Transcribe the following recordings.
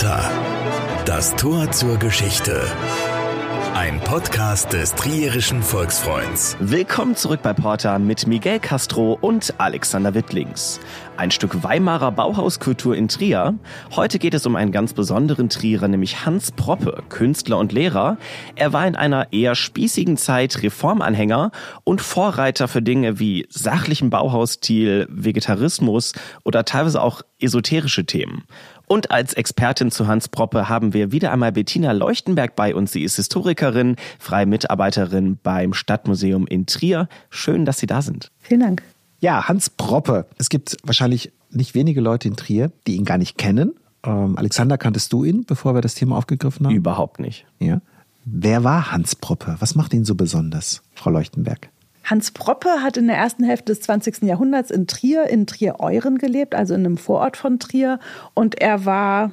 Hertha. Das Tor zur Geschichte. Ein Podcast des Trierischen Volksfreunds. Willkommen zurück bei Porta mit Miguel Castro und Alexander Wittlings. Ein Stück Weimarer Bauhauskultur in Trier. Heute geht es um einen ganz besonderen Trierer, nämlich Hans Proppe, Künstler und Lehrer. Er war in einer eher spießigen Zeit Reformanhänger und Vorreiter für Dinge wie sachlichen Bauhausstil, Vegetarismus oder teilweise auch esoterische Themen. Und als Expertin zu Hans Proppe haben wir wieder einmal Bettina Leuchtenberg bei uns. Sie ist Historikerin, freie Mitarbeiterin beim Stadtmuseum in Trier. Schön, dass Sie da sind. Vielen Dank. Ja, Hans Proppe. Es gibt wahrscheinlich nicht wenige Leute in Trier, die ihn gar nicht kennen. Alexander, kanntest du ihn, bevor wir das Thema aufgegriffen haben? Überhaupt nicht. Ja. Wer war Hans Proppe? Was macht ihn so besonders, Frau Leuchtenberg? Hans Proppe hat in der ersten Hälfte des 20. Jahrhunderts in Trier-Euren gelebt, also in einem Vorort von Trier. Und er war,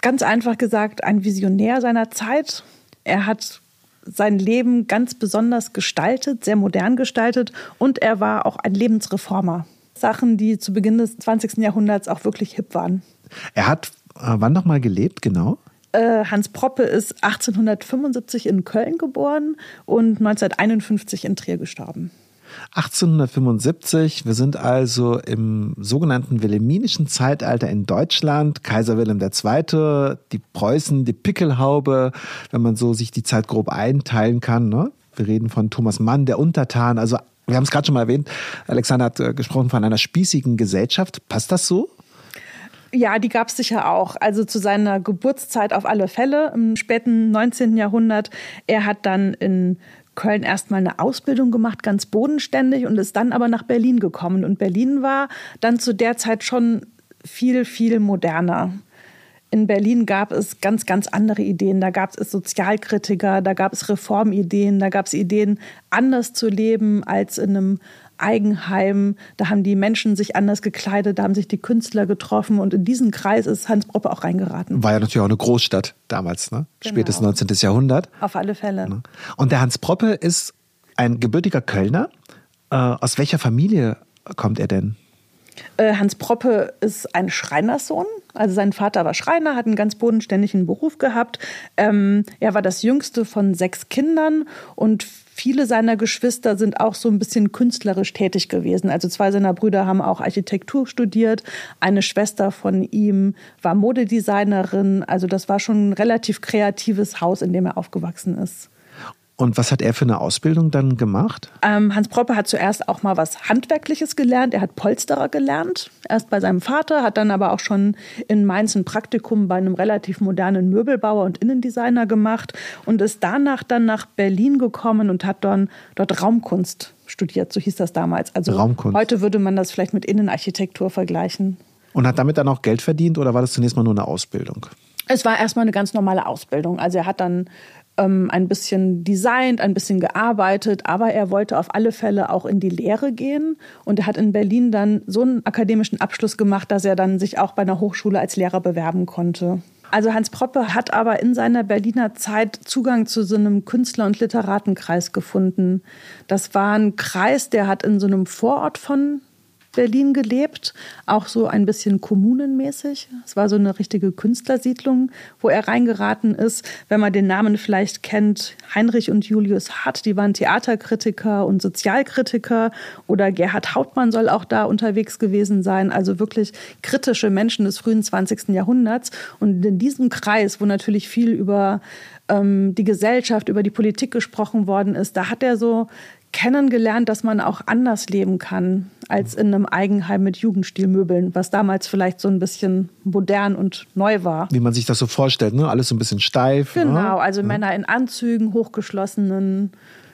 ganz einfach gesagt, ein Visionär seiner Zeit. Er hat sein Leben ganz besonders gestaltet, sehr modern gestaltet. Und er war auch ein Lebensreformer. Sachen, die zu Beginn des 20. Jahrhunderts auch wirklich hip waren. Er hat wann nochmal gelebt, genau? Hans Proppe ist 1875 in Köln geboren und 1951 in Trier gestorben. 1875, wir sind also im sogenannten wilhelminischen Zeitalter in Deutschland. Kaiser Wilhelm II., die Preußen, die Pickelhaube, wenn man so sich die Zeit grob einteilen kann. Ne? Wir reden von Thomas Mann, der Untertan. Also wir haben es gerade schon mal erwähnt, Alexander hat gesprochen von einer spießigen Gesellschaft. Passt das so? Ja, die gab es sicher auch. Also zu seiner Geburtszeit auf alle Fälle im späten 19. Jahrhundert. Er hat dann in Köln erstmal eine Ausbildung gemacht, ganz bodenständig, und ist dann aber nach Berlin gekommen. Und Berlin war dann zu der Zeit schon viel, viel moderner. In Berlin gab es ganz, ganz andere Ideen. Da gab es Sozialkritiker, da gab es Reformideen, da gab es Ideen, anders zu leben als in einem Eigenheim. Da haben die Menschen sich anders gekleidet, da haben sich die Künstler getroffen, und in diesen Kreis ist Hans Proppe auch reingeraten. War ja natürlich auch eine Großstadt damals, ne? Genau. Spätes 19. Jahrhundert. Auf alle Fälle. Und der Hans Proppe ist ein gebürtiger Kölner. Aus welcher Familie kommt er denn? Hans Proppe ist ein Schreinerssohn. Also sein Vater war Schreiner, hat einen ganz bodenständigen Beruf gehabt. Er war das jüngste von 6 Kindern, und viele seiner Geschwister sind auch so ein bisschen künstlerisch tätig gewesen. Also 2 seiner Brüder haben auch Architektur studiert. Eine Schwester von ihm war Modedesignerin. Also das war schon ein relativ kreatives Haus, in dem er aufgewachsen ist. Und was hat er für eine Ausbildung dann gemacht? Hans Proppe hat zuerst auch mal was Handwerkliches gelernt. Er hat Polsterer gelernt, erst bei seinem Vater, hat dann aber auch schon in Mainz ein Praktikum bei einem relativ modernen Möbelbauer und Innendesigner gemacht und ist danach dann nach Berlin gekommen und hat dann dort Raumkunst studiert, so hieß das damals. Also Raumkunst. Heute würde man das vielleicht mit Innenarchitektur vergleichen. Und hat damit dann auch Geld verdient, oder war das zunächst mal nur eine Ausbildung? Es war erstmal eine ganz normale Ausbildung. Also er hat dann ein bisschen designt, ein bisschen gearbeitet, aber er wollte auf alle Fälle auch in die Lehre gehen, und er hat in Berlin dann so einen akademischen Abschluss gemacht, dass er dann sich auch bei einer Hochschule als Lehrer bewerben konnte. Also Hans Proppe hat aber in seiner Berliner Zeit Zugang zu so einem Künstler- und Literatenkreis gefunden. Das war ein Kreis, der hat in so einem Vorort von Berlin gelebt, auch so ein bisschen kommunenmäßig. Es war so eine richtige Künstlersiedlung, wo er reingeraten ist. Wenn man den Namen vielleicht kennt, Heinrich und Julius Hart, die waren Theaterkritiker und Sozialkritiker. Oder Gerhard Hauptmann soll auch da unterwegs gewesen sein. Also wirklich kritische Menschen des frühen 20. Jahrhunderts. Und in diesem Kreis, wo natürlich viel über die Gesellschaft, über die Politik gesprochen worden ist, da hat er so kennengelernt, dass man auch anders leben kann als in einem Eigenheim mit Jugendstilmöbeln, was damals vielleicht so ein bisschen modern und neu war. Wie man sich das so vorstellt, ne? Alles so ein bisschen steif. Genau, ne? Also ja. Männer in Anzügen, hochgeschlossenen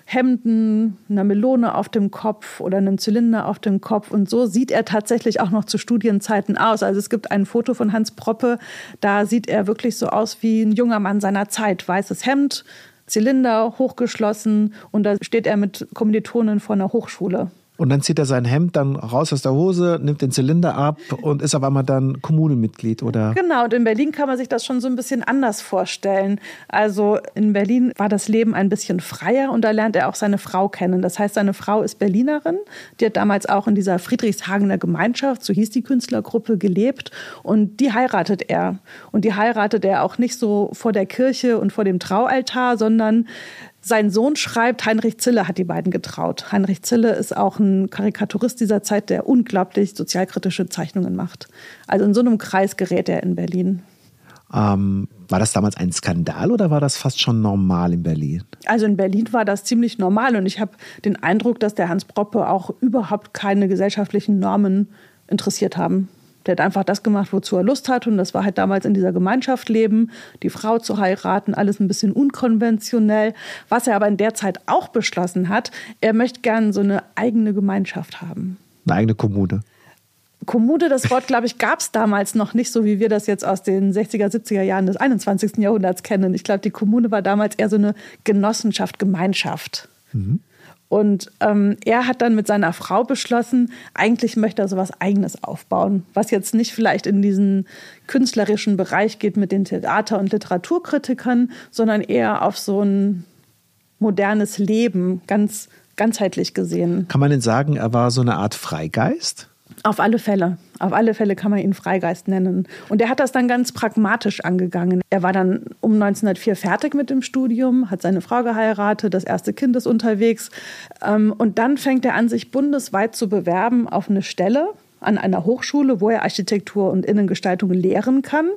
Hemden, einer Melone auf dem Kopf oder einem Zylinder auf dem Kopf. Und so sieht er tatsächlich auch noch zu Studienzeiten aus. Also es gibt ein Foto von Hans Proppe, da sieht er wirklich so aus wie ein junger Mann seiner Zeit. Weißes Hemd, Zylinder, hochgeschlossen, und da steht er mit Kommilitonen vor einer Hochschule. Und dann zieht er sein Hemd dann raus aus der Hose, nimmt den Zylinder ab und ist auf einmal dann Kommunenmitglied, oder? Genau, und in Berlin kann man sich das schon so ein bisschen anders vorstellen. Also in Berlin war das Leben ein bisschen freier und da lernt er auch seine Frau kennen. Das heißt, seine Frau ist Berlinerin. Die hat damals auch in dieser Friedrichshagener Gemeinschaft, so hieß die Künstlergruppe, gelebt. Und die heiratet er. Und die heiratet er auch nicht so vor der Kirche und vor dem Traualtar, sondern sein Sohn schreibt, Heinrich Zille hat die beiden getraut. Heinrich Zille ist auch ein Karikaturist dieser Zeit, der unglaublich sozialkritische Zeichnungen macht. Also in so einem Kreis gerät er in Berlin. War das damals ein Skandal oder war das fast schon normal in Berlin? Also in Berlin war das ziemlich normal. Und ich habe den Eindruck, dass der Hans Broppe auch überhaupt keine gesellschaftlichen Normen interessiert haben. Der hat einfach das gemacht, wozu er Lust hatte. Und das war halt damals in dieser Gemeinschaft leben, die Frau zu heiraten, alles ein bisschen unkonventionell. Was er aber in der Zeit auch beschlossen hat, er möchte gerne so eine eigene Gemeinschaft haben. Eine eigene Kommune. Kommune, das Wort, glaube ich, gab es damals noch nicht, so wie wir das jetzt aus den 60er, 70er Jahren des 21. Jahrhunderts kennen. Ich glaube, die Kommune war damals eher so eine Genossenschaft, Gemeinschaft. Mhm. Und er hat dann mit seiner Frau beschlossen, eigentlich möchte er so was Eigenes aufbauen, was jetzt nicht vielleicht in diesen künstlerischen Bereich geht mit den Theater- und Literaturkritikern, sondern eher auf so ein modernes Leben, ganz ganzheitlich gesehen. Kann man denn sagen, er war so eine Art Freigeist? Auf alle Fälle kann man ihn Freigeist nennen. Und er hat das dann ganz pragmatisch angegangen. Er war dann um 1904 fertig mit dem Studium, hat seine Frau geheiratet, das erste Kind ist unterwegs. Und dann fängt er an, sich bundesweit zu bewerben auf eine Stelle an einer Hochschule, wo er Architektur und Innengestaltung lehren kann,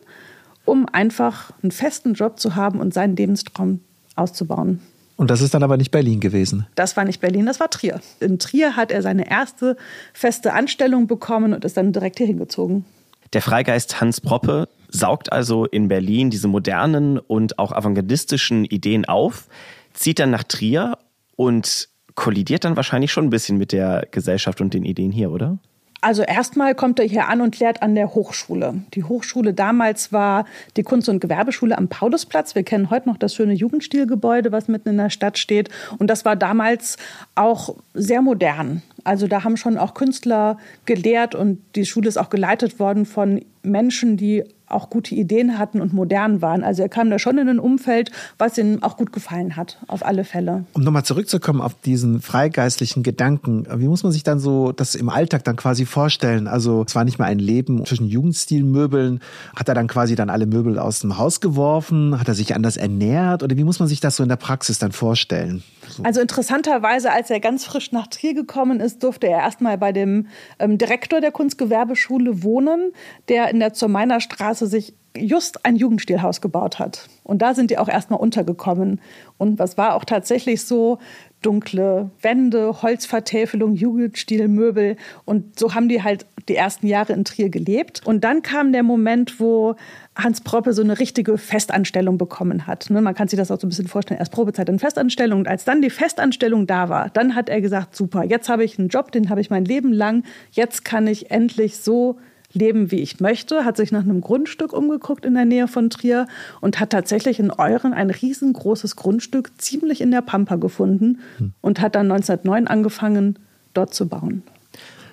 um einfach einen festen Job zu haben und seinen Lebenstraum auszubauen. Und das ist dann aber nicht Berlin gewesen? Das war nicht Berlin, das war Trier. In Trier hat er seine erste feste Anstellung bekommen und ist dann direkt hier hingezogen. Der Freigeist Hans Broppe saugt also in Berlin diese modernen und auch avantgardistischen Ideen auf, zieht dann nach Trier und kollidiert dann wahrscheinlich schon ein bisschen mit der Gesellschaft und den Ideen hier, oder? Also erstmal kommt er hier an und lehrt an der Hochschule. Die Hochschule damals war die Kunst- und Gewerbeschule am Paulusplatz. Wir kennen heute noch das schöne Jugendstilgebäude, was mitten in der Stadt steht. Und das war damals auch sehr modern. Also da haben schon auch Künstler gelehrt und die Schule ist auch geleitet worden von Menschen, die auch gute Ideen hatten und modern waren. Also er kam da schon in ein Umfeld, was ihm auch gut gefallen hat, auf alle Fälle. Um nochmal zurückzukommen auf diesen freigeistlichen Gedanken, wie muss man sich dann so das im Alltag dann quasi vorstellen? Also es war nicht mehr ein Leben zwischen Jugendstilmöbeln. Hat er dann quasi dann alle Möbel aus dem Haus geworfen? Hat er sich anders ernährt? Oder wie muss man sich das so in der Praxis dann vorstellen? So. Also interessanterweise, als er ganz frisch nach Trier gekommen ist, durfte er erstmal bei dem Direktor der Kunstgewerbeschule wohnen, der in der Zurmeiner Straße sich just ein Jugendstilhaus gebaut hat. Und da sind die auch erstmal untergekommen. Und das war auch tatsächlich so, dunkle Wände, Holzvertäfelung, Jugendstilmöbel. Und so haben die halt die ersten Jahre in Trier gelebt. Und dann kam der Moment, wo Hans Broppe so eine richtige Festanstellung bekommen hat. Man kann sich das auch so ein bisschen vorstellen. Erst Probezeit, dann Festanstellung. Und als dann die Festanstellung da war, dann hat er gesagt, super, jetzt habe ich einen Job, den habe ich mein Leben lang. Jetzt kann ich endlich so leben, wie ich möchte, hat sich nach einem Grundstück umgeguckt in der Nähe von Trier und hat tatsächlich in Euren ein riesengroßes Grundstück ziemlich in der Pampa gefunden und hat dann 1909 angefangen, dort zu bauen.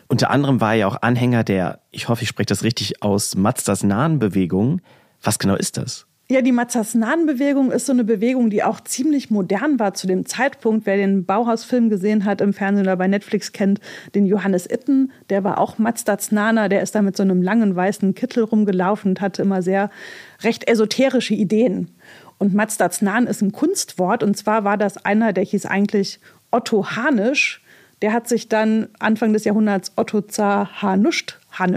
Unter anderem war er ja auch Anhänger der, ich hoffe, ich spreche das richtig aus, Mazdasnahen-Bewegung. Was genau ist das? Ja, die Mazdasnahen-Bewegung ist so eine Bewegung, die auch ziemlich modern war zu dem Zeitpunkt. Wer den Bauhaus-Film gesehen hat, im Fernsehen oder bei Netflix kennt, den Johannes Itten, der war auch Mazdasnaner, der ist da mit so einem langen weißen Kittel rumgelaufen und hatte immer sehr recht esoterische Ideen. Und Mazdasnahen ist ein Kunstwort und zwar war das einer, der hieß eigentlich Otto Hanisch. Der hat sich dann Anfang des Jahrhunderts Otto Zar Hanisch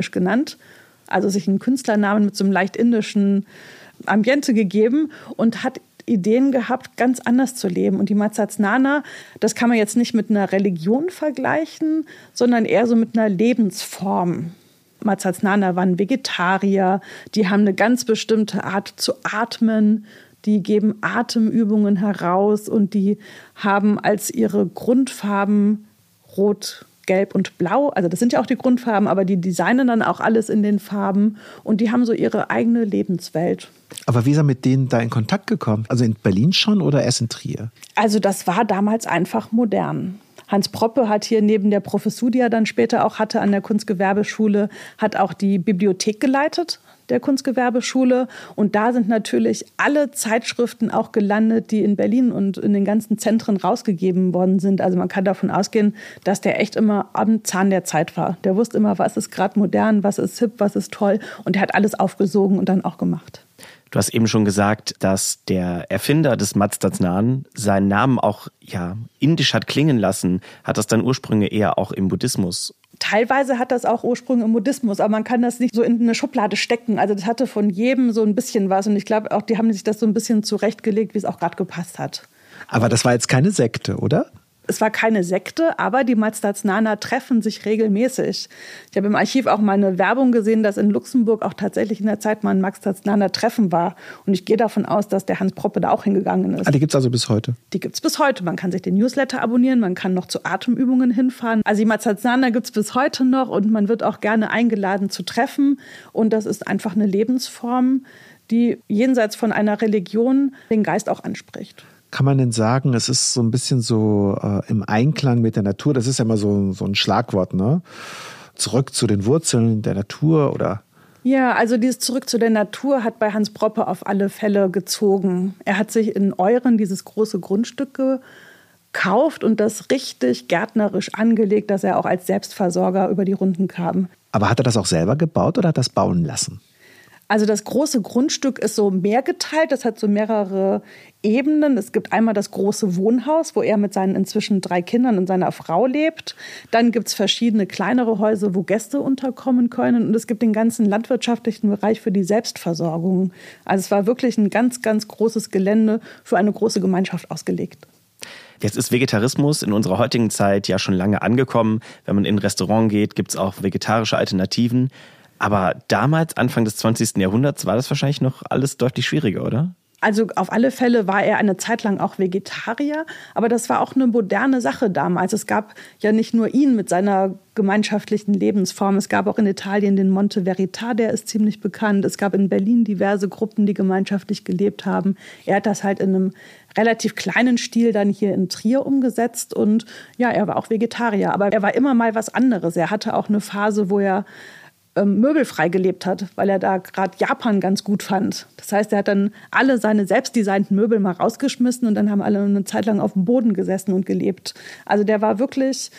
genannt. Also sich einen Künstlernamen mit so einem leicht indischen Ambiente gegeben und hat Ideen gehabt, ganz anders zu leben. Und die Mazdasnaner, das kann man jetzt nicht mit einer Religion vergleichen, sondern eher so mit einer Lebensform. Mazdasnaner waren Vegetarier, die haben eine ganz bestimmte Art zu atmen, die geben Atemübungen heraus und die haben als ihre Grundfarben Rot, Gelb und Blau, also das sind ja auch die Grundfarben, aber die designen dann auch alles in den Farben und die haben so ihre eigene Lebenswelt. Aber wie ist er mit denen da in Kontakt gekommen? Also in Berlin schon oder erst in Trier? Also das war damals einfach modern. Hans Proppe hat hier neben der Professur, die er dann später auch hatte an der Kunstgewerbeschule, hat auch die Bibliothek geleitet der Kunstgewerbeschule. Und da sind natürlich alle Zeitschriften auch gelandet, die in Berlin und in den ganzen Zentren rausgegeben worden sind. Also man kann davon ausgehen, dass der echt immer am Zahn der Zeit war. Der wusste immer, was ist gerade modern, was ist hip, was ist toll. Und er hat alles aufgesogen und dann auch gemacht. Du hast eben schon gesagt, dass der Erfinder des Mazdatsnan seinen Namen auch indisch hat klingen lassen. Hat das dann Ursprünge eher auch im Buddhismus? Teilweise hat das auch Ursprünge im Buddhismus, aber man kann das nicht so in eine Schublade stecken. Also das hatte von jedem so ein bisschen was. Und ich glaube auch, die haben sich das so ein bisschen zurechtgelegt, wie es auch gerade gepasst hat. Aber das war jetzt keine Sekte, oder? Es war keine Sekte, aber die Mazdatsnaner treffen sich regelmäßig. Ich habe im Archiv auch mal eine Werbung gesehen, dass in Luxemburg auch tatsächlich in der Zeit mal ein Mazdatsnaner-Treffen war. Und ich gehe davon aus, dass der Hans Proppe da auch hingegangen ist. Ah, die gibt es also bis heute? Die gibt es bis heute. Man kann sich den Newsletter abonnieren, man kann noch zu Atemübungen hinfahren. Also die Mazdatsnaner gibt es bis heute noch und man wird auch gerne eingeladen zu treffen. Und das ist einfach eine Lebensform, die jenseits von einer Religion den Geist auch anspricht. Kann man denn sagen, es ist so ein bisschen so im Einklang mit der Natur? Das ist ja immer so ein Schlagwort, ne? Zurück zu den Wurzeln der Natur oder? Ja, also dieses Zurück zu der Natur hat bei Hans Proppe auf alle Fälle gezogen. Er hat sich in Euren dieses große Grundstück gekauft und das richtig gärtnerisch angelegt, dass er auch als Selbstversorger über die Runden kam. Aber hat er das auch selber gebaut oder hat er das bauen lassen? Also das große Grundstück ist so mehrgeteilt, das hat so mehrere Ebenen. Es gibt einmal das große Wohnhaus, wo er mit seinen inzwischen 3 Kindern und seiner Frau lebt. Dann gibt es verschiedene kleinere Häuser, wo Gäste unterkommen können. Und es gibt den ganzen landwirtschaftlichen Bereich für die Selbstversorgung. Also es war wirklich ein ganz, ganz großes Gelände für eine große Gemeinschaft ausgelegt. Jetzt ist Vegetarismus in unserer heutigen Zeit ja schon lange angekommen. Wenn man in ein Restaurant geht, gibt es auch vegetarische Alternativen. Aber damals, Anfang des 20. Jahrhunderts, war das wahrscheinlich noch alles deutlich schwieriger, oder? Also auf alle Fälle war er eine Zeit lang auch Vegetarier, aber das war auch eine moderne Sache damals. Es gab ja nicht nur ihn mit seiner gemeinschaftlichen Lebensform. Es gab auch in Italien den Monte Verità, der ist ziemlich bekannt. Es gab in Berlin diverse Gruppen, die gemeinschaftlich gelebt haben. Er hat das halt in einem relativ kleinen Stil dann hier in Trier umgesetzt. Und ja, er war auch Vegetarier, aber er war immer mal was anderes. Er hatte auch eine Phase, wo er möbelfrei gelebt hat, weil er da gerade Japan ganz gut fand. Das heißt, er hat dann alle seine selbstdesignten Möbel mal rausgeschmissen und dann haben alle eine Zeit lang auf dem Boden gesessen und gelebt. Also der war wirklich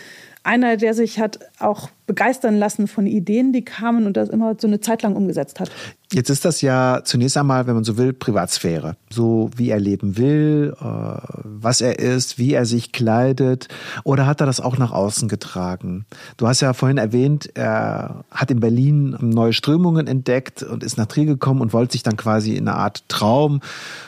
einer, der sich hat auch begeistern lassen von Ideen, die kamen und das immer so eine Zeit lang umgesetzt hat. Jetzt ist das ja zunächst einmal, wenn man so will, Privatsphäre. So wie er leben will, was er isst, wie er sich kleidet. Oder hat er das auch nach außen getragen? Du hast ja vorhin erwähnt, er hat in Berlin neue Strömungen entdeckt und ist nach Trier gekommen und wollte sich dann quasi in einer Art Traum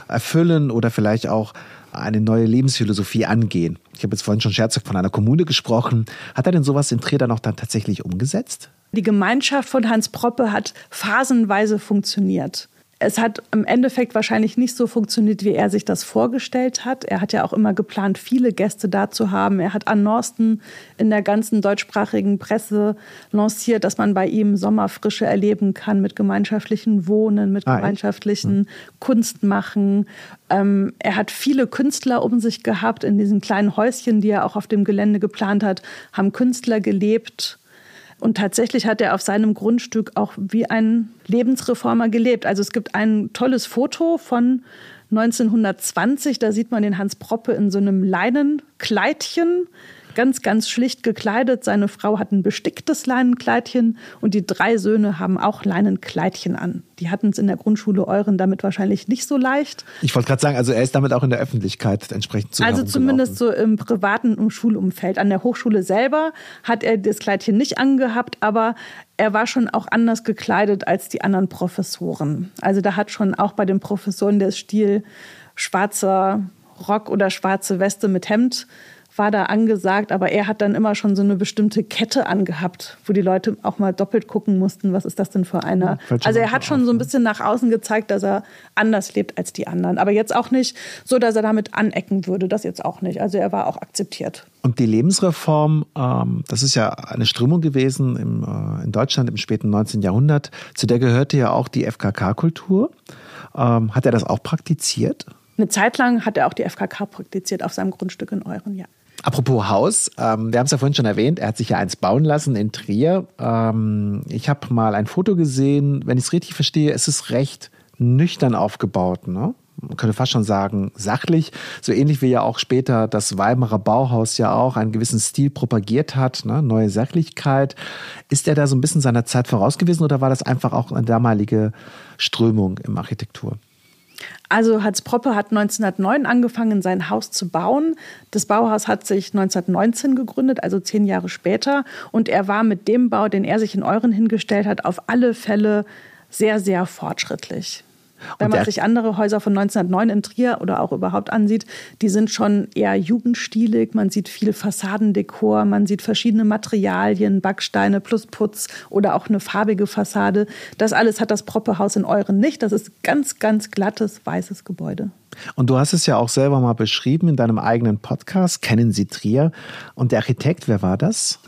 erfüllen oder vielleicht auch eine neue Lebensphilosophie angehen. Ich habe jetzt vorhin schon scherzhaft von einer Kommune gesprochen. Hat er denn sowas in Trier dann auch dann tatsächlich umgesetzt? Die Gemeinschaft von Hans Proppe hat phasenweise funktioniert. Es hat im Endeffekt wahrscheinlich nicht so funktioniert, wie er sich das vorgestellt hat. Er hat ja auch immer geplant, viele Gäste da zu haben. Er hat Ann Norsten in der ganzen deutschsprachigen Presse lanciert, dass man bei ihm Sommerfrische erleben kann mit gemeinschaftlichen Wohnen, mit gemeinschaftlichen Kunstmachen. Er hat viele Künstler um sich gehabt. In diesen kleinen Häuschen, die er auch auf dem Gelände geplant hat, haben Künstler gelebt. Und tatsächlich hat er auf seinem Grundstück auch wie ein Lebensreformer gelebt. Also es gibt ein tolles Foto von 1920. Da sieht man den Hans Proppe in so einem Leinenkleidchen, ganz, ganz schlicht gekleidet. Seine Frau hat ein besticktes Leinenkleidchen und die 3 Söhne haben auch Leinenkleidchen an. Die hatten es in der Grundschule Euren damit wahrscheinlich nicht so leicht. Ich wollte gerade sagen, also er ist damit auch in der Öffentlichkeit entsprechend zu. Also zumindest gelaufen. So im privaten Schulumfeld. An der Hochschule selber hat er das Kleidchen nicht angehabt, aber er war schon auch anders gekleidet als die anderen Professoren. Also da hat schon auch bei den Professoren der Stil schwarzer Rock oder schwarze Weste mit Hemd war da angesagt, aber er hat dann immer schon so eine bestimmte Kette angehabt, wo die Leute auch mal doppelt gucken mussten, was ist das denn für einer. Also er hat schon so ein bisschen nach außen gezeigt, dass er anders lebt als die anderen. Aber jetzt auch nicht so, dass er damit anecken würde, das jetzt auch nicht. Also er war auch akzeptiert. Und die Lebensreform, das ist ja eine Strömung gewesen in Deutschland im späten 19. Jahrhundert. Zu der gehörte ja auch die FKK-Kultur. Hat er das auch praktiziert? Eine Zeit lang hat er auch die FKK praktiziert auf seinem Grundstück in Euren, ja. Apropos Haus, wir haben es ja vorhin schon erwähnt, er hat sich ja eins bauen lassen in Trier. Ich habe mal ein Foto gesehen, wenn ich es richtig verstehe, es ist recht nüchtern aufgebaut, ne? Man könnte fast schon sagen, sachlich. So ähnlich wie ja auch später das Weimarer Bauhaus ja auch einen gewissen Stil propagiert hat, ne? Neue Sachlichkeit. Ist er da so ein bisschen seiner Zeit voraus gewesen oder war das einfach auch eine damalige Strömung in Architektur? Also Hans Proppe hat 1909 angefangen, sein Haus zu bauen. Das Bauhaus hat sich 1919 gegründet, also 10 Jahre später. Und er war mit dem Bau, den er sich in Euren hingestellt hat, auf alle Fälle sehr, sehr fortschrittlich. Wenn man sich andere Häuser von 1909 in Trier oder auch überhaupt ansieht, die sind schon eher jugendstilig. Man sieht viel Fassadendekor, man sieht verschiedene Materialien, Backsteine plus Putz oder auch eine farbige Fassade. Das alles hat das Proppe-Haus in Euren nicht. Das ist ganz, ganz glattes, weißes Gebäude. Und du hast es ja auch selber mal beschrieben in deinem eigenen Podcast, Kennen Sie Trier? Und der Architekt, wer war das?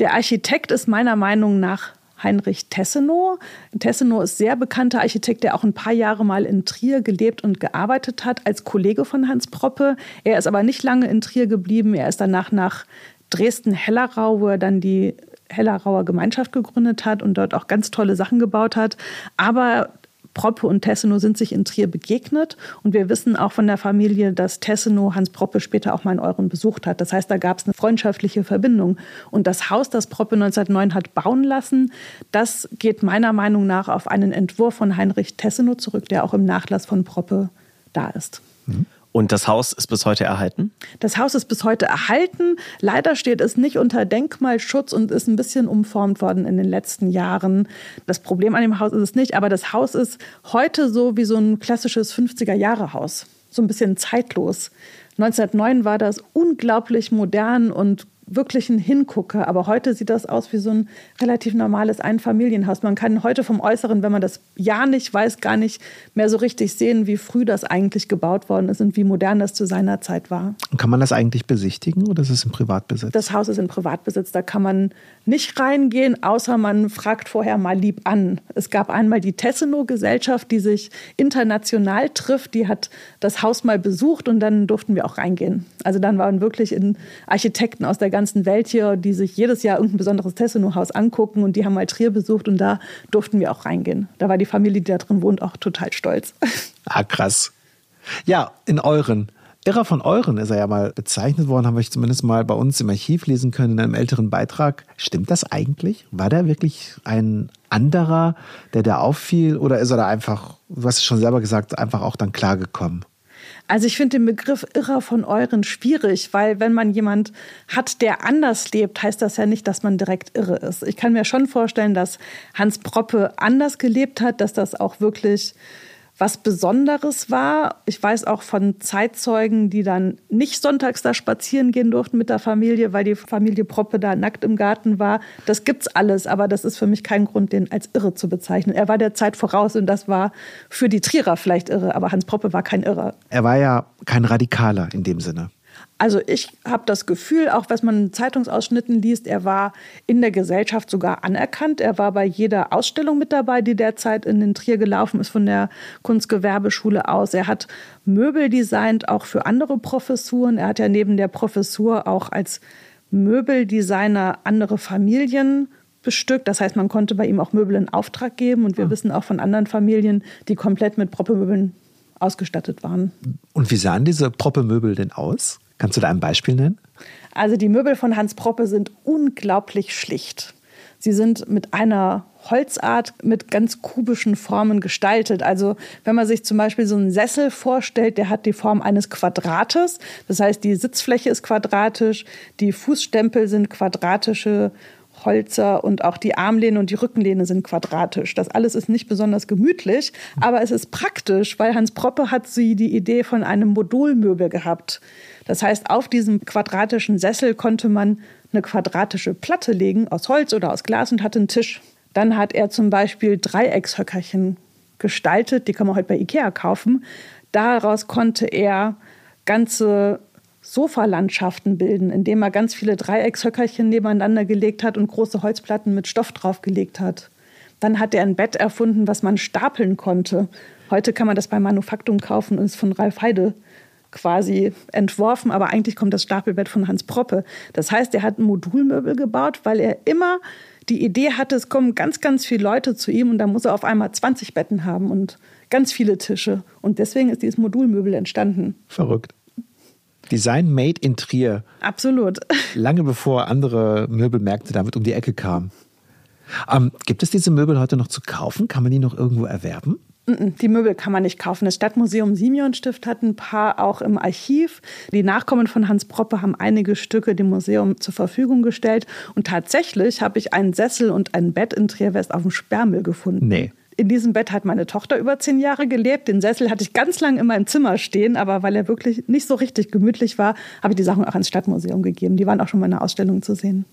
Der Architekt ist meiner Meinung nach Heinrich Tessenow. Tessenow ist sehr bekannter Architekt, der auch ein paar Jahre mal in Trier gelebt und gearbeitet hat, als Kollege von Hans Proppe. Er ist aber nicht lange in Trier geblieben. Er ist danach nach Dresden-Hellerau, wo er dann die Hellerauer Gemeinschaft gegründet hat und dort auch ganz tolle Sachen gebaut hat. Aber Proppe und Tessenow sind sich in Trier begegnet. Und wir wissen auch von der Familie, dass Tessenow Hans Proppe später auch mal in Euren besucht hat. Das heißt, da gab es eine freundschaftliche Verbindung. Und das Haus, das Proppe 1909 hat bauen lassen, das geht meiner Meinung nach auf einen Entwurf von Heinrich Tessenow zurück, der auch im Nachlass von Proppe da ist. Mhm. Und das Haus ist bis heute erhalten? Das Haus ist bis heute erhalten. Leider steht es nicht unter Denkmalschutz und ist ein bisschen umformt worden in den letzten Jahren. Das Problem an dem Haus ist es nicht, aber das Haus ist heute so wie so ein klassisches 50er-Jahre-Haus. So ein bisschen zeitlos. 1909 war das unglaublich modern und wirklich ein Hingucker. Aber heute sieht das aus wie so ein relativ normales Einfamilienhaus. Man kann heute vom Äußeren, wenn man das Jahr nicht weiß, gar nicht mehr so richtig sehen, wie früh das eigentlich gebaut worden ist und wie modern das zu seiner Zeit war. Und kann man das eigentlich besichtigen oder ist es im Privatbesitz? Das Haus ist in Privatbesitz. Da kann man nicht reingehen, außer man fragt vorher mal lieb an. Es gab einmal die Tessenow-Gesellschaft, die sich international trifft. Die hat das Haus mal besucht und dann durften wir auch reingehen. Also dann waren wirklich Architekten aus der ganzen Welt hier, die sich jedes Jahr irgendein besonderes Tessenow-Haus angucken und die haben mal Trier besucht und da durften wir auch reingehen. Da war die Familie, die da drin wohnt, auch total stolz. Ah, krass. Ja, in Euren. Irrer von Euren ist er ja mal bezeichnet worden, haben wir zumindest mal bei uns im Archiv lesen können in einem älteren Beitrag. Stimmt das eigentlich? War der wirklich ein anderer, der da auffiel oder ist er da einfach, du hast es schon selber gesagt, einfach auch dann klargekommen? Also ich finde den Begriff Irrer von Euren schwierig, weil wenn man jemand hat, der anders lebt, heißt das ja nicht, dass man direkt irre ist. Ich kann mir schon vorstellen, dass Hans Proppe anders gelebt hat, dass das auch wirklich was Besonderes war. Ich weiß auch von Zeitzeugen, die dann nicht sonntags da spazieren gehen durften mit der Familie, weil die Familie Proppe da nackt im Garten war. Das gibt's alles, aber das ist für mich kein Grund, den als irre zu bezeichnen. Er war der Zeit voraus und das war für die Trierer vielleicht irre, aber Hans Proppe war kein Irrer. Er war ja kein Radikaler in dem Sinne. Also ich habe das Gefühl, auch was man in Zeitungsausschnitten liest, er war in der Gesellschaft sogar anerkannt. Er war bei jeder Ausstellung mit dabei, die derzeit in den Trier gelaufen ist von der Kunstgewerbeschule aus. Er hat Möbel designt, auch für andere Professuren. Er hat ja neben der Professur auch als Möbeldesigner andere Familien bestückt. Das heißt, man konnte bei ihm auch Möbel in Auftrag geben. Und wir wissen auch von anderen Familien, die komplett mit Proppe-Möbeln ausgestattet waren. Und wie sahen diese Proppe-Möbel denn aus? Kannst du da ein Beispiel nennen? Also die Möbel von Hans Proppe sind unglaublich schlicht. Sie sind mit einer Holzart mit ganz kubischen Formen gestaltet. Also wenn man sich zum Beispiel so einen Sessel vorstellt, der hat die Form eines Quadrates. Das heißt, die Sitzfläche ist quadratisch, die Fußstempel sind quadratische Holzer und auch die Armlehne und die Rückenlehne sind quadratisch. Das alles ist nicht besonders gemütlich, aber es ist praktisch, weil Hans Proppe hat sie die Idee von einem Modulmöbel gehabt. Das heißt, auf diesem quadratischen Sessel konnte man eine quadratische Platte legen, aus Holz oder aus Glas und hatte einen Tisch. Dann hat er zum Beispiel Dreieckshöckerchen gestaltet, die kann man heute bei Ikea kaufen. Daraus konnte er ganze Sofalandschaften bilden, indem er ganz viele Dreieckshöckerchen nebeneinander gelegt hat und große Holzplatten mit Stoff draufgelegt hat. Dann hat er ein Bett erfunden, was man stapeln konnte. Heute kann man das bei Manufaktum kaufen und ist von Ralph Heide quasi entworfen, aber eigentlich kommt das Stapelbett von Hans Proppe. Das heißt, er hat ein Modulmöbel gebaut, weil er immer die Idee hatte, es kommen ganz, ganz viele Leute zu ihm und dann muss er auf einmal 20 Betten haben und ganz viele Tische. Und deswegen ist dieses Modulmöbel entstanden. Verrückt. Design made in Trier. Absolut. Lange bevor andere Möbelmärkte damit um die Ecke kamen. Gibt es diese Möbel heute noch zu kaufen? Kann man die noch irgendwo erwerben? Die Möbel kann man nicht kaufen. Das Stadtmuseum Simeonstift hat ein paar auch im Archiv. Die Nachkommen von Hans Proppe haben einige Stücke dem Museum zur Verfügung gestellt. Und tatsächlich habe ich einen Sessel und ein Bett in Trier-West auf dem Sperrmüll gefunden. Nee. In diesem Bett hat meine Tochter über 10 Jahre gelebt. Den Sessel hatte ich ganz lang in meinem Zimmer stehen. Aber weil er wirklich nicht so richtig gemütlich war, habe ich die Sachen auch ans Stadtmuseum gegeben. Die waren auch schon mal in der Ausstellung zu sehen.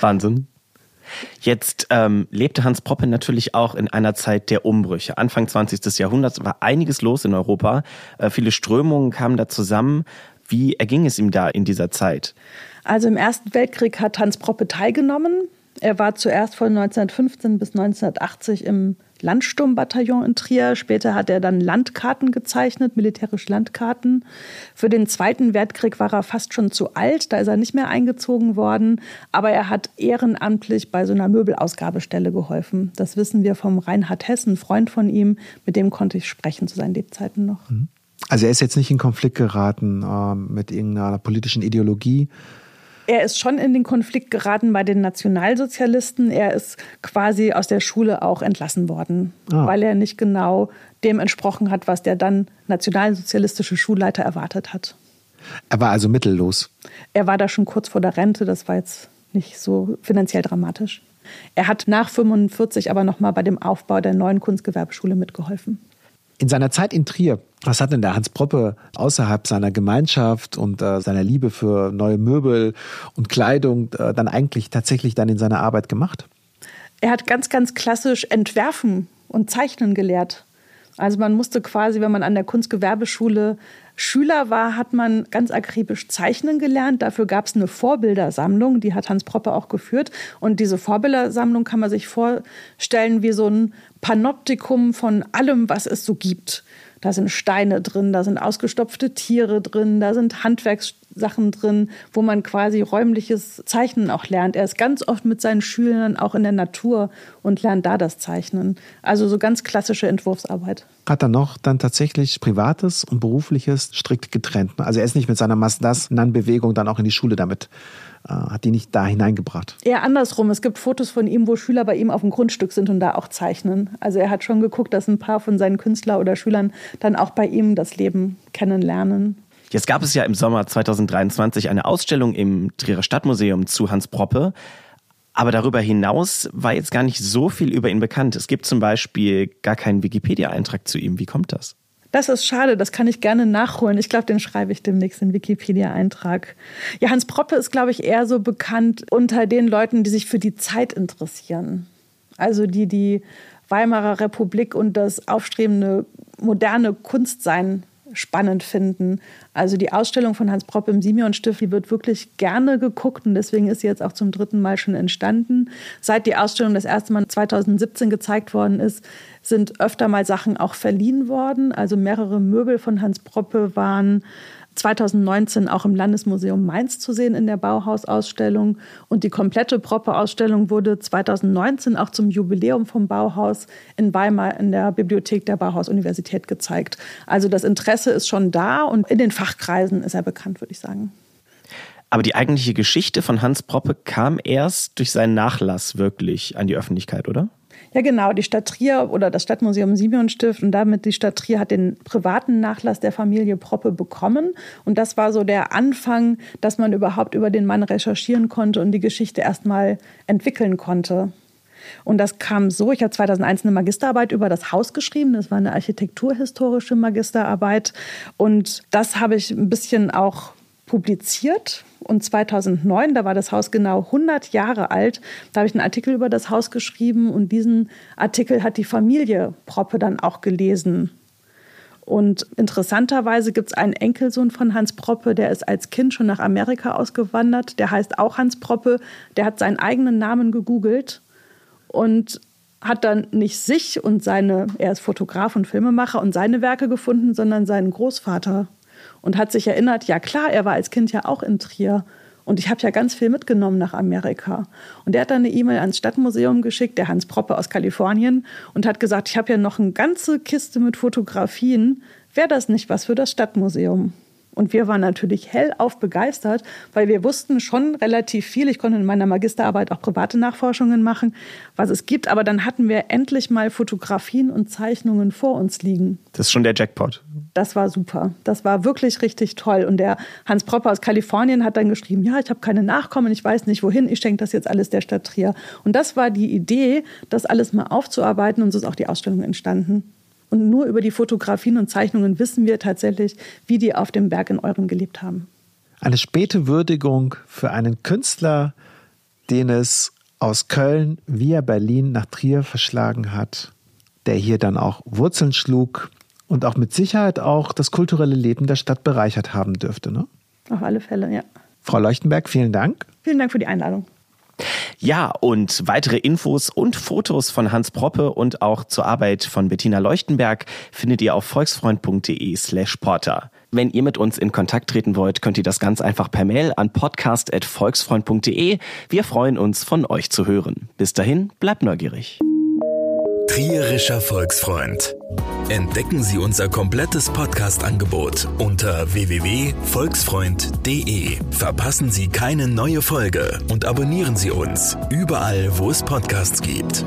Wahnsinn. Jetzt lebte Hans Proppe natürlich auch in einer Zeit der Umbrüche. Anfang 20. Jahrhunderts war einiges los in Europa. Viele Strömungen kamen da zusammen. Wie erging es ihm da in dieser Zeit? Also im Ersten Weltkrieg hat Hans Proppe teilgenommen. Er war zuerst von 1915 bis 1980 im Landsturmbataillon in Trier. Später hat er dann Landkarten gezeichnet, militärische Landkarten. Für den Zweiten Weltkrieg war er fast schon zu alt, da ist er nicht mehr eingezogen worden. Aber er hat ehrenamtlich bei so einer Möbelausgabestelle geholfen. Das wissen wir vom Reinhard Hessen, Freund von ihm. Mit dem konnte ich sprechen zu seinen Lebzeiten noch. Also er ist jetzt nicht in Konflikt geraten mit irgendeiner politischen Ideologie. Er ist schon in den Konflikt geraten bei den Nationalsozialisten. Er ist quasi aus der Schule auch entlassen worden, weil er nicht genau dem entsprochen hat, was der dann nationalsozialistische Schulleiter erwartet hat. Er war also mittellos. Er war da schon kurz vor der Rente. Das war jetzt nicht so finanziell dramatisch. Er hat nach 1945 aber nochmal bei dem Aufbau der neuen Kunstgewerbeschule mitgeholfen. In seiner Zeit in Trier, was hat denn der Hans Proppe außerhalb seiner Gemeinschaft und seiner Liebe für neue Möbel und Kleidung dann eigentlich tatsächlich dann in seiner Arbeit gemacht? Er hat ganz, ganz klassisch entwerfen und zeichnen gelehrt. Also man musste quasi, wenn man an der Kunstgewerbeschule Schüler war, hat man ganz akribisch zeichnen gelernt. Dafür gab es eine Vorbildersammlung, die hat Hans Proppe auch geführt. Und diese Vorbildersammlung kann man sich vorstellen wie so ein Panoptikum von allem, was es so gibt. Da sind Steine drin, da sind ausgestopfte Tiere drin, da sind Handwerkssachen drin, wo man quasi räumliches Zeichnen auch lernt. Er ist ganz oft mit seinen Schülern auch in der Natur und lernt da das Zeichnen. Also so ganz klassische Entwurfsarbeit. Hat er noch dann tatsächlich Privates und Berufliches strikt getrennt? Also er ist nicht mit seiner Massenbewegung dann auch in die Schule damit, hat die nicht da hineingebracht? Eher andersrum. Es gibt Fotos von ihm, wo Schüler bei ihm auf dem Grundstück sind und da auch zeichnen. Also er hat schon geguckt, dass ein paar von seinen Künstlern oder Schülern dann auch bei ihm das Leben kennenlernen. Jetzt gab es ja im Sommer 2023 eine Ausstellung im Trierer Stadtmuseum zu Hans Proppe. Aber darüber hinaus war jetzt gar nicht so viel über ihn bekannt. Es gibt zum Beispiel gar keinen Wikipedia-Eintrag zu ihm. Wie kommt das? Das ist schade, das kann ich gerne nachholen. Ich glaube, den schreibe ich demnächst in Wikipedia-Eintrag. Ja, Hans Proppe ist, glaube ich, eher so bekannt unter den Leuten, die sich für die Zeit interessieren. Also die Weimarer Republik und das aufstrebende moderne Kunstsein spannend finden. Also die Ausstellung von Hans Proppe im Simeonstift, die wird wirklich gerne geguckt und deswegen ist sie jetzt auch zum 3. Mal schon entstanden. Seit die Ausstellung das erste Mal 2017 gezeigt worden ist, sind öfter mal Sachen auch verliehen worden. Also mehrere Möbel von Hans Proppe waren 2019 auch im Landesmuseum Mainz zu sehen in der Bauhausausstellung. Und die komplette Proppe-Ausstellung wurde 2019 auch zum Jubiläum vom Bauhaus in Weimar in der Bibliothek der Bauhaus-Universität gezeigt. Also das Interesse ist schon da und in den Fachkreisen ist er bekannt, würde ich sagen. Aber die eigentliche Geschichte von Hans Proppe kam erst durch seinen Nachlass wirklich an die Öffentlichkeit, oder? Ja genau, die Stadt Trier oder das Stadtmuseum Simeonstift und damit die Stadt Trier hat den privaten Nachlass der Familie Proppe bekommen. Und das war so der Anfang, dass man überhaupt über den Mann recherchieren konnte und die Geschichte erstmal entwickeln konnte. Und das kam so, ich habe 2001 eine Magisterarbeit über das Haus geschrieben, das war eine architekturhistorische Magisterarbeit und das habe ich ein bisschen auch publiziert. Und 2009, da war das Haus genau 100 Jahre alt, da habe ich einen Artikel über das Haus geschrieben und diesen Artikel hat die Familie Proppe dann auch gelesen. Und interessanterweise gibt es einen Enkelsohn von Hans Proppe, der ist als Kind schon nach Amerika ausgewandert, der heißt auch Hans Proppe, der hat seinen eigenen Namen gegoogelt und hat dann nicht sich und er ist Fotograf und Filmemacher und seine Werke gefunden, sondern seinen Großvater. und hat sich erinnert, ja klar, er war als Kind ja auch in Trier und ich habe ja ganz viel mitgenommen nach Amerika. Und er hat dann eine E-Mail ans Stadtmuseum geschickt, der Hans Proppe aus Kalifornien, und hat gesagt, ich habe ja noch eine ganze Kiste mit Fotografien, wäre das nicht was für das Stadtmuseum? Und wir waren natürlich hellauf begeistert, weil wir wussten schon relativ viel. Ich konnte in meiner Magisterarbeit auch private Nachforschungen machen, was es gibt. Aber dann hatten wir endlich mal Fotografien und Zeichnungen vor uns liegen. Das ist schon der Jackpot. Das war super. Das war wirklich richtig toll. Und der Hans Proppe aus Kalifornien hat dann geschrieben, ja, ich habe keine Nachkommen, ich weiß nicht wohin, ich schenke das jetzt alles der Stadt Trier. Und das war die Idee, das alles mal aufzuarbeiten, und so ist auch die Ausstellung entstanden. Und nur über die Fotografien und Zeichnungen wissen wir tatsächlich, wie die auf dem Berg in Euren gelebt haben. Eine späte Würdigung für einen Künstler, den es aus Köln via Berlin nach Trier verschlagen hat, der hier dann auch Wurzeln schlug und auch mit Sicherheit auch das kulturelle Leben der Stadt bereichert haben dürfte, ne? Auf alle Fälle, ja. Frau Leuchtenberg, vielen Dank. Vielen Dank für die Einladung. Ja, und weitere Infos und Fotos von Hans Proppe und auch zur Arbeit von Bettina Leuchtenberg findet ihr auf volksfreund.de/porter. Wenn ihr mit uns in Kontakt treten wollt, könnt ihr das ganz einfach per Mail an podcast@volksfreund.de. Wir freuen uns, von euch zu hören. Bis dahin, bleibt neugierig. Trierischer Volksfreund. Entdecken Sie unser komplettes Podcast-Angebot unter www.volksfreund.de. Verpassen Sie keine neue Folge und abonnieren Sie uns überall, wo es Podcasts gibt.